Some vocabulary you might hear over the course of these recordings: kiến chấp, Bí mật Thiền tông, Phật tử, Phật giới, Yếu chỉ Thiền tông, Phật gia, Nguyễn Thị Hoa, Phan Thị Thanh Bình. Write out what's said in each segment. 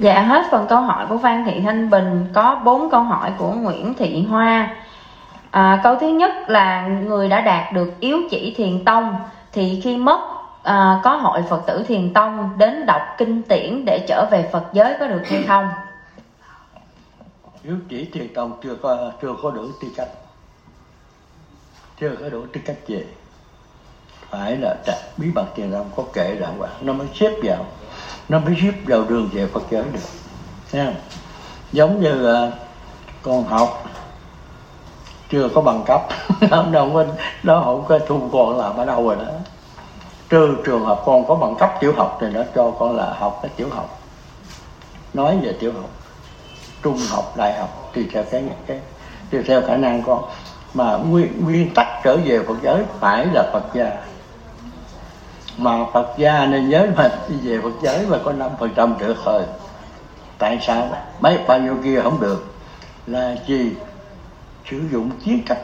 Dạ, hết phần câu hỏi của Phan Thị Thanh Bình. Có 4 câu hỏi của Nguyễn Thị Hoa. Câu thứ nhất là người đã đạt được yếu chỉ thiền tông thì khi mất có hội Phật tử thiền tông đến đọc kinh điển để trở về Phật giới có được hay không? Yếu chỉ thiền tông chưa có đủ tư cách, chưa có đủ tư cách gì, phải là Bí mật Thiền Tông có kể rằng nó mới xếp vào, đường về Phật giới được. Thấy không? Giống như con học chưa có bằng cấp, nó không có thu con làm ở đâu rồi đó. Trừ trường hợp con có bằng cấp tiểu học thì nó cho con là học cái tiểu học. Nói về tiểu học, trung học, đại học tùy theo tùy theo khả năng con. Mà nguyên tắc trở về Phật giới phải là Phật gia. Mà Phật gia nên nhớ mình đi về Phật giới mà có 5% được thôi. Tại sao mấy bao nhiêu kia không được? Là gì? Sử dụng chiến cách.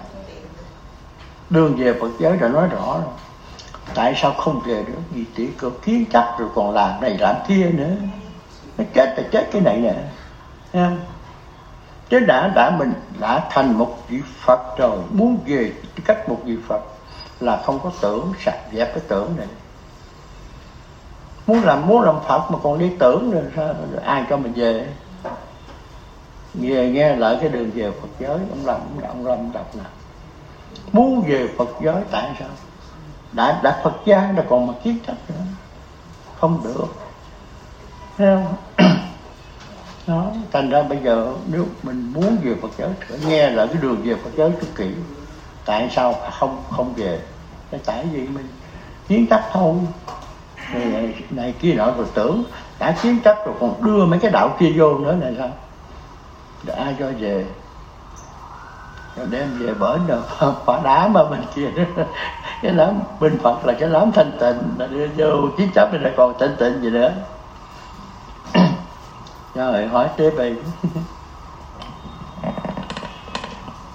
Đường về Phật giới đã nói rõ rồi. Tại sao không về được? Vì chỉ có kiến chấp rồi còn làm này làm kia nữa. Nó chết là chết cái này nè. Thấy không? Chứ đã mình đã thành một vị Phật rồi, muốn về cách một vị Phật là không có tưởng, sạch dẹp cái tưởng này. Muốn làm Phật mà còn đi tưởng nữa, sao? Ai cho mình về? Về nghe lại cái đường về Phật giới, ông làm đọc nè. Muốn về Phật giới tại sao? Đã Phật gia rồi còn mà kiến chấp nữa, không được. Thấy không? Đó, thành ra bây giờ nếu mình muốn về Phật giới phải nghe lại cái đường về Phật giới cho kỹ. Tại sao không về? Tại vì mình kiến chấp thôi, này kia nọ rồi tưởng, đã kiến chấp rồi còn đưa mấy cái đạo kia vô nữa này sao? Đã cho về, đem về bởi phá đá mà bên kia đó. Cái lắm bình Phật là cái lắm thanh tịnh, là đưa vô kiến chấp thì lại còn thanh tịnh gì nữa. Rồi hỏi tiếp đi.